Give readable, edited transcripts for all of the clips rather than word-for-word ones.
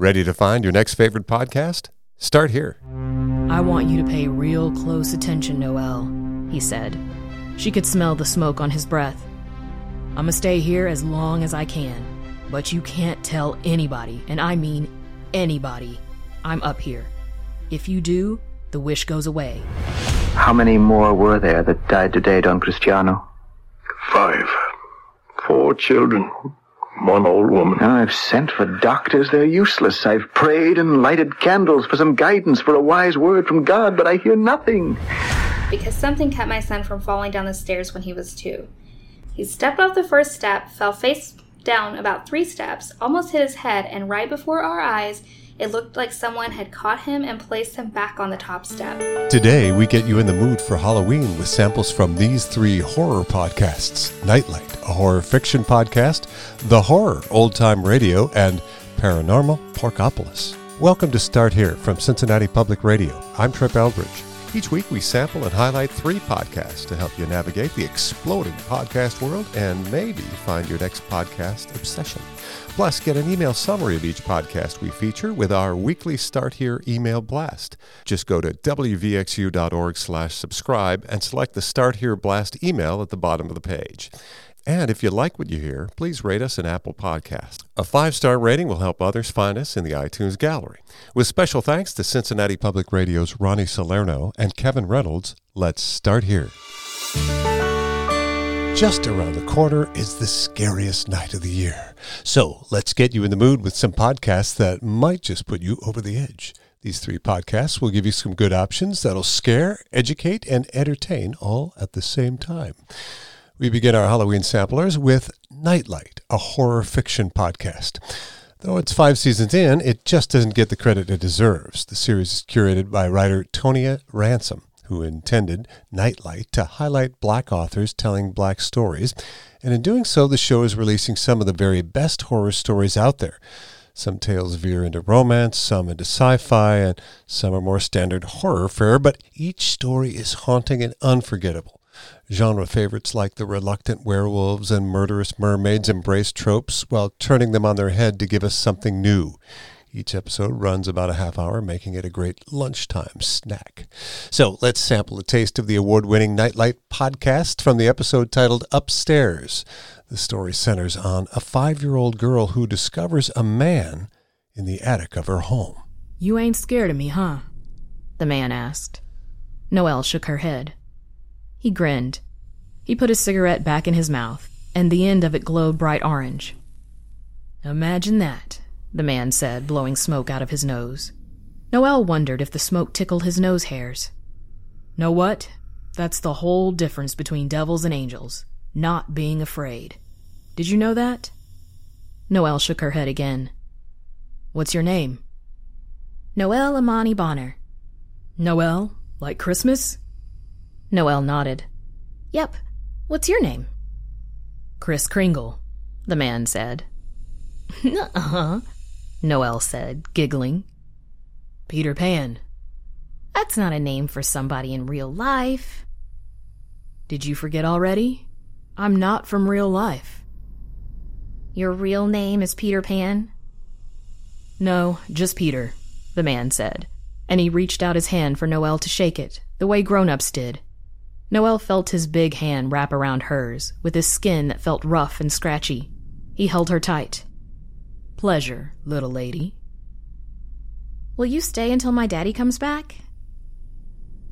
Ready to find your next favorite podcast? Start here. I want you to pay real close attention, Noelle, he said. She could smell the smoke on his breath. I'm gonna stay here as long as I can, but you can't tell anybody, and I mean anybody, I'm up here. If you do, the wish goes away. How many more were there that died today, Don Cristiano? 5. 4 children. 1 old woman. Now I've sent for doctors. They're useless. I've prayed and lighted candles for some guidance, for a wise word from God, but I hear nothing. Because something kept my son from falling down the stairs when he was 2. He stepped off the first step, fell face down about 3 steps, almost hit his head, and right before our eyes, it looked like someone had caught him and placed him back on the top step. Today, we get you in the mood for Halloween with samples from these 3 horror podcasts: Nightlight, a horror fiction podcast, The Horror, old-time radio, and Paranormal Porkopolis. Welcome to Start Here from Cincinnati Public Radio. I'm Trip Eldridge. Each week, we sample and highlight 3 podcasts to help you navigate the exploding podcast world and maybe find your next podcast obsession. Plus, get an email summary of each podcast we feature with our weekly Start Here email blast. Just go to wvxu.org/subscribe and select the Start Here blast email at the bottom of the page. And if you like what you hear, please rate us in Apple Podcasts. A 5-star rating will help others find us in the iTunes gallery. With special thanks to Cincinnati Public Radio's Ronnie Salerno and Kevin Reynolds, let's start here. Just around the corner is the scariest night of the year. So let's get you in the mood with some podcasts that might just put you over the edge. These 3 podcasts will give you some good options that'll scare, educate, and entertain all at the same time. We begin our Halloween samplers with Nightlight, a horror fiction podcast. Though it's 5 seasons in, it just doesn't get the credit it deserves. The series is curated by writer Tonia Ransom, who intended Nightlight to highlight Black authors telling Black stories. And in doing so, the show is releasing some of the very best horror stories out there. Some tales veer into romance, some into sci-fi, and some are more standard horror fare, but each story is haunting and unforgettable. Genre favorites like the reluctant werewolves and murderous mermaids embrace tropes while turning them on their head to give us something new. Each episode runs about a half hour, making it a great lunchtime snack. So let's sample a taste of the award-winning Nightlight podcast from the episode titled Upstairs. The story centers on a 5-year-old girl who discovers a man in the attic of her home. You ain't scared of me, huh? The man asked. Noelle shook her head. He grinned. He put his cigarette back in his mouth, and the end of it glowed bright orange. Imagine that, the man said, blowing smoke out of his nose. Noelle wondered if the smoke tickled his nose hairs. Know what? That's the whole difference between devils and angels, not being afraid. Did you know that? Noelle shook her head again. What's your name? Noelle Amani Bonner. Noelle? Like Christmas? Noelle nodded. Yep. What's your name? Kris Kringle, the man said. Nuh-uh, Noelle said, giggling. Peter Pan. That's not a name for somebody in real life. Did you forget already? I'm not from real life. Your real name is Peter Pan? No, just Peter, the man said, and he reached out his hand for Noelle to shake it, the way grown-ups did. Noelle felt his big hand wrap around hers, with his skin that felt rough and scratchy. He held her tight. Pleasure, little lady. Will you stay until my daddy comes back?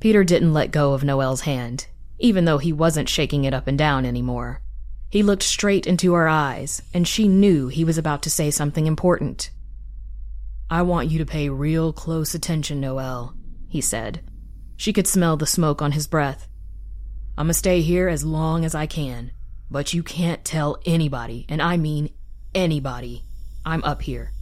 Peter didn't let go of Noelle's hand, even though he wasn't shaking it up and down anymore. He looked straight into her eyes, and she knew he was about to say something important. I want you to pay real close attention, Noelle, he said. She could smell the smoke on his breath. I'm gonna stay here as long as I can, but you can't tell anybody, and I mean anybody, I'm up here.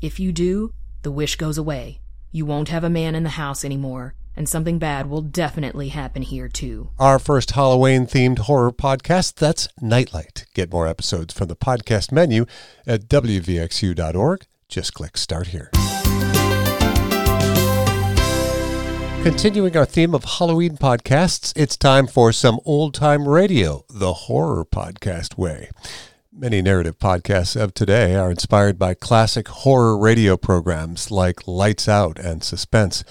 If you do, the wish goes away. You won't have a man in the house anymore, and something bad will definitely happen here, too. Our first Halloween-themed horror podcast, that's Nightlight. Get more episodes from the podcast menu at wvxu.org. Just click Start Here. Continuing our theme of Halloween podcasts, it's time for some old-time radio, the horror podcast way. Many narrative podcasts of today are inspired by classic horror radio programs like Lights Out and Suspense.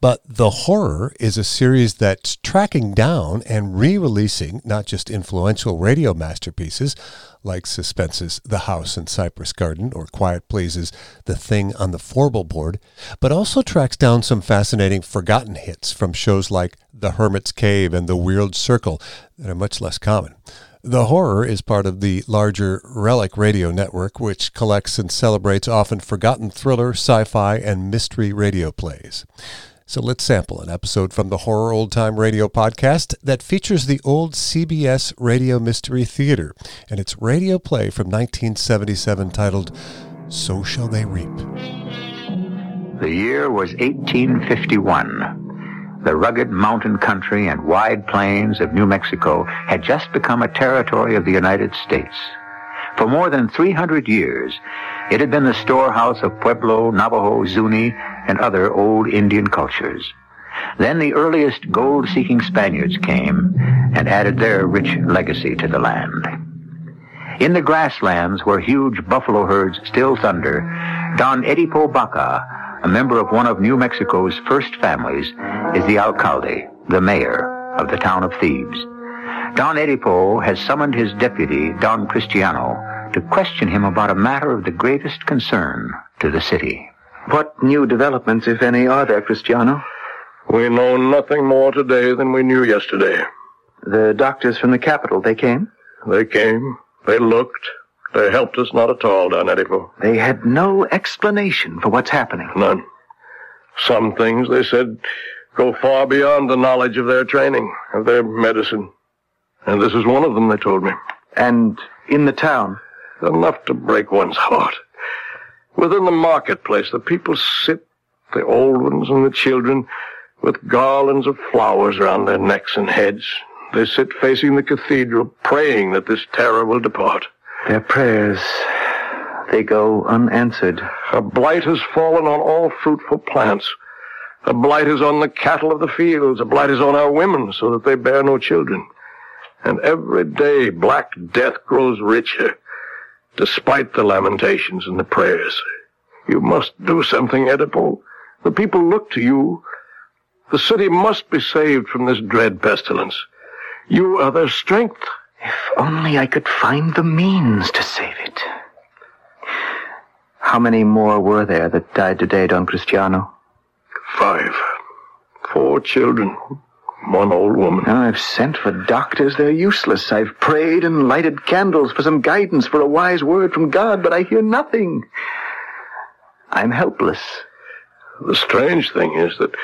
But The Horror is a series that's tracking down and re-releasing not just influential radio masterpieces like Suspense's The House in Cypress Garden or Quiet Please's The Thing on the Forble Board, but also tracks down some fascinating forgotten hits from shows like The Hermit's Cave and The Weird Circle that are much less common. The Horror is part of the larger Relic Radio Network, which collects and celebrates often forgotten thriller, sci-fi, and mystery radio plays. So let's sample an episode from the Horror Old Time Radio podcast that features the old CBS Radio Mystery Theater and its radio play from 1977 titled, So Shall They Reap. The year was 1851. The rugged mountain country and wide plains of New Mexico had just become a territory of the United States. For more than 300 years, it had been the storehouse of Pueblo, Navajo, Zuni, and other old Indian cultures. Then the earliest gold-seeking Spaniards came and added their rich legacy to the land. In the grasslands where huge buffalo herds still thunder, Don Edipo Baca, a member of one of New Mexico's first families, is the alcalde, the mayor of the town of Thebes. Don Edipo has summoned his deputy, Don Cristiano, to question him about a matter of the greatest concern to the city. What new developments, if any, are there, Cristiano? We know nothing more today than we knew yesterday. The doctors from the capital, they came? They came. They looked. They helped us not at all, Don Edipo. They had no explanation for what's happening. None. Some things, they said, go far beyond the knowledge of their training, of their medicine. And this is one of them, they told me. And in the town? Enough to break one's heart. Within the marketplace, the people sit, the old ones and the children, with garlands of flowers around their necks and heads. They sit facing the cathedral, praying that this terror will depart. Their prayers, they go unanswered. A blight has fallen on all fruitful plants. A blight is on the cattle of the fields. A blight is on our women so that they bear no children. And every day black death grows richer, despite the lamentations and the prayers. You must do something, Edipo. The people look to you. The city must be saved from this dread pestilence. You are their strength. If only I could find the means to save it. How many more were there that died today, Don Cristiano? 5. 4 children. 1 old woman. Now I've sent for doctors. They're useless. I've prayed and lighted candles for some guidance, for a wise word from God, but I hear nothing. I'm helpless. The strange thing is that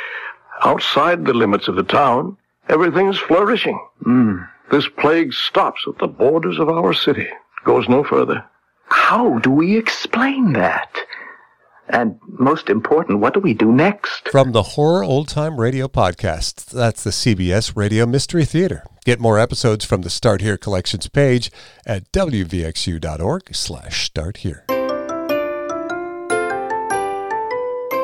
outside the limits of the town, everything is flourishing. This plague stops at the borders of our city. Goes no further. How do we explain that? And most important, what do we do next? From the Horror Old Time Radio Podcast, that's the CBS Radio Mystery Theater. Get more episodes from the Start Here Collections page at wvxu.org/starthere.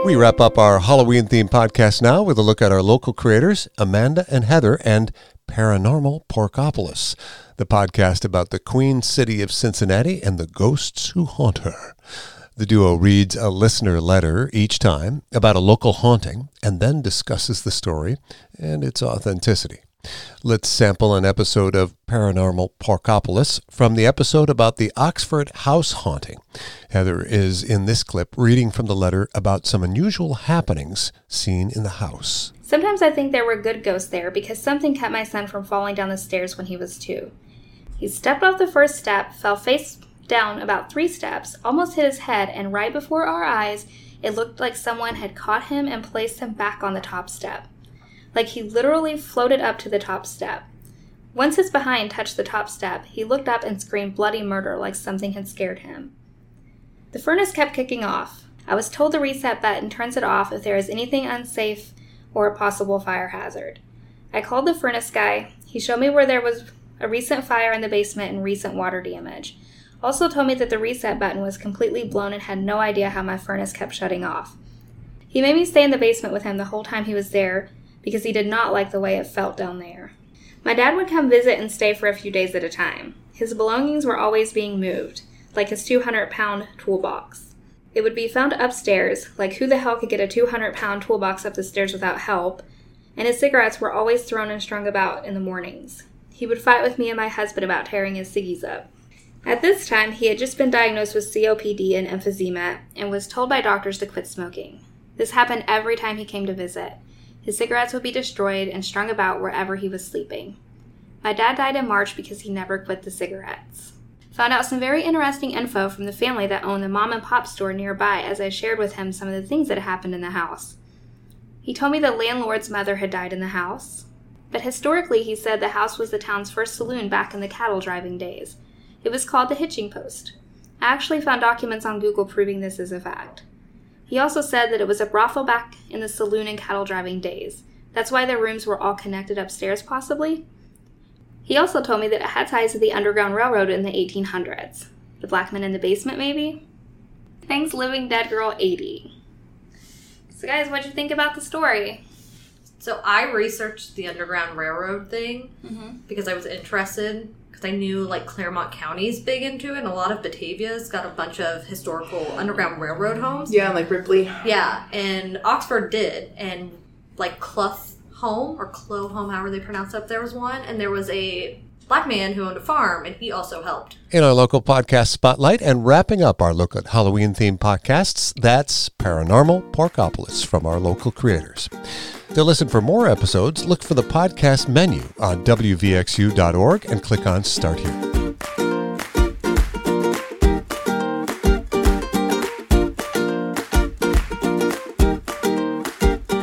We wrap up our Halloween-themed podcast now with a look at our local creators, Amanda and Heather, and Paranormal Porkopolis, the podcast about the Queen City of Cincinnati and the ghosts who haunt her. The duo reads a listener letter each time about a local haunting and then discusses the story and its authenticity. Let's sample an episode of Paranormal Porkopolis from the episode about the Oxford House haunting. Heather is, in this clip, reading from the letter about some unusual happenings seen in the house. Sometimes I think there were good ghosts there because something kept my son from falling down the stairs when he was 2. He stepped off the first step, fell face down about 3 steps, almost hit his head, and right before our eyes, it looked like someone had caught him and placed him back on the top step. Like he literally floated up to the top step. Once his behind touched the top step, he looked up and screamed bloody murder like something had scared him. The furnace kept kicking off. I was told to reset button turns it off if there is anything unsafe or a possible fire hazard. I called the furnace guy. He showed me where there was a recent fire in the basement and recent water damage. Also told me that the reset button was completely blown and had no idea how my furnace kept shutting off. He made me stay in the basement with him the whole time he was there, because he did not like the way it felt down there. My dad would come visit and stay for a few days at a time. His belongings were always being moved, like his 200-pound toolbox. It would be found upstairs, like who the hell could get a 200-pound toolbox up the stairs without help, and his cigarettes were always thrown and strung about in the mornings. He would fight with me and my husband about tearing his ciggies up. At this time, he had just been diagnosed with COPD and emphysema and was told by doctors to quit smoking. This happened every time he came to visit. His cigarettes would be destroyed and strung about wherever he was sleeping. My dad died in March because he never quit the cigarettes. Found out some very interesting info from the family that owned the mom-and-pop store nearby as I shared with him some of the things that happened in the house. He told me the landlord's mother had died in the house. But historically, he said the house was the town's first saloon back in the cattle driving days. It was called the Hitching Post. I actually found documents on Google proving this is a fact. He also said that it was a brothel back in the saloon and cattle driving days. That's why their rooms were all connected upstairs, possibly. He also told me that it had ties to the Underground Railroad in the 1800s. The black men in the basement, maybe? Thanks, Living Dead Girl 80. So guys, what'd you think about the story? So I researched the Underground Railroad thing because I was interested, because I knew like Clermont County's big into it, and a lot of Batavia's got a bunch of historical Underground Railroad homes. Yeah, like Ripley. Yeah, and Oxford did, and like Clough Home, or Clough Home, however they pronounce it, there was one, and there was a black man who owned a farm, and he also helped. In our local podcast spotlight, and wrapping up our look at Halloween-themed podcasts, that's Paranormal Porkopolis from our local creators. To listen for more episodes, look for the podcast menu on WVXU.org and click on Start Here.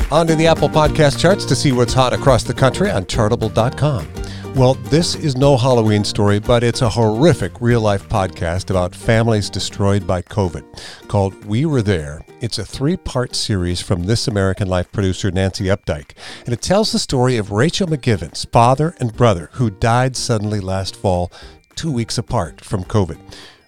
Onto the Apple Podcast charts to see what's hot across the country on Chartable.com. Well, this is no Halloween story, but it's a horrific real-life podcast about families destroyed by COVID called We Were There. It's a three-part series from This American Life producer Nancy Updike, and it tells the story of Rachel McGivens, father and brother, who died suddenly last fall, 2 weeks apart from COVID.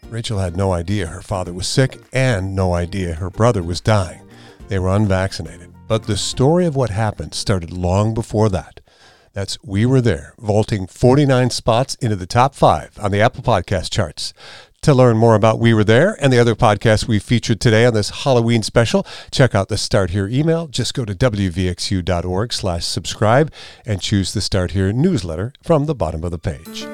Rachel had no idea her father was sick and no idea her brother was dying. They were unvaccinated, but the story of what happened started long before that. That's We Were There, vaulting 49 spots into the top 5 on the Apple Podcast charts. To learn more about We Were There and the other podcasts we featured today on this Halloween special, check out the Start Here email. Just go to wvxu.org/subscribe and choose the Start Here newsletter from the bottom of the page.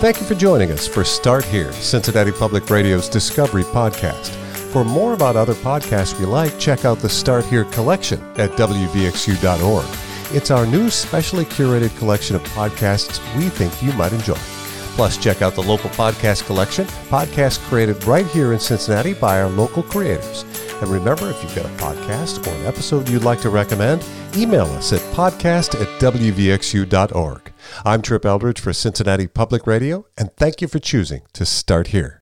Thank you for joining us for Start Here, Cincinnati Public Radio's Discovery Podcast. For more about other podcasts we like, check out the Start Here collection at WVXU.org. It's our new specially curated collection of podcasts we think you might enjoy. Plus, check out the local podcast collection, podcasts created right here in Cincinnati by our local creators. And remember, if you've got a podcast or an episode you'd like to recommend, email us at podcast@wvxu.org. I'm Trip Eldridge for Cincinnati Public Radio, and thank you for choosing to Start Here.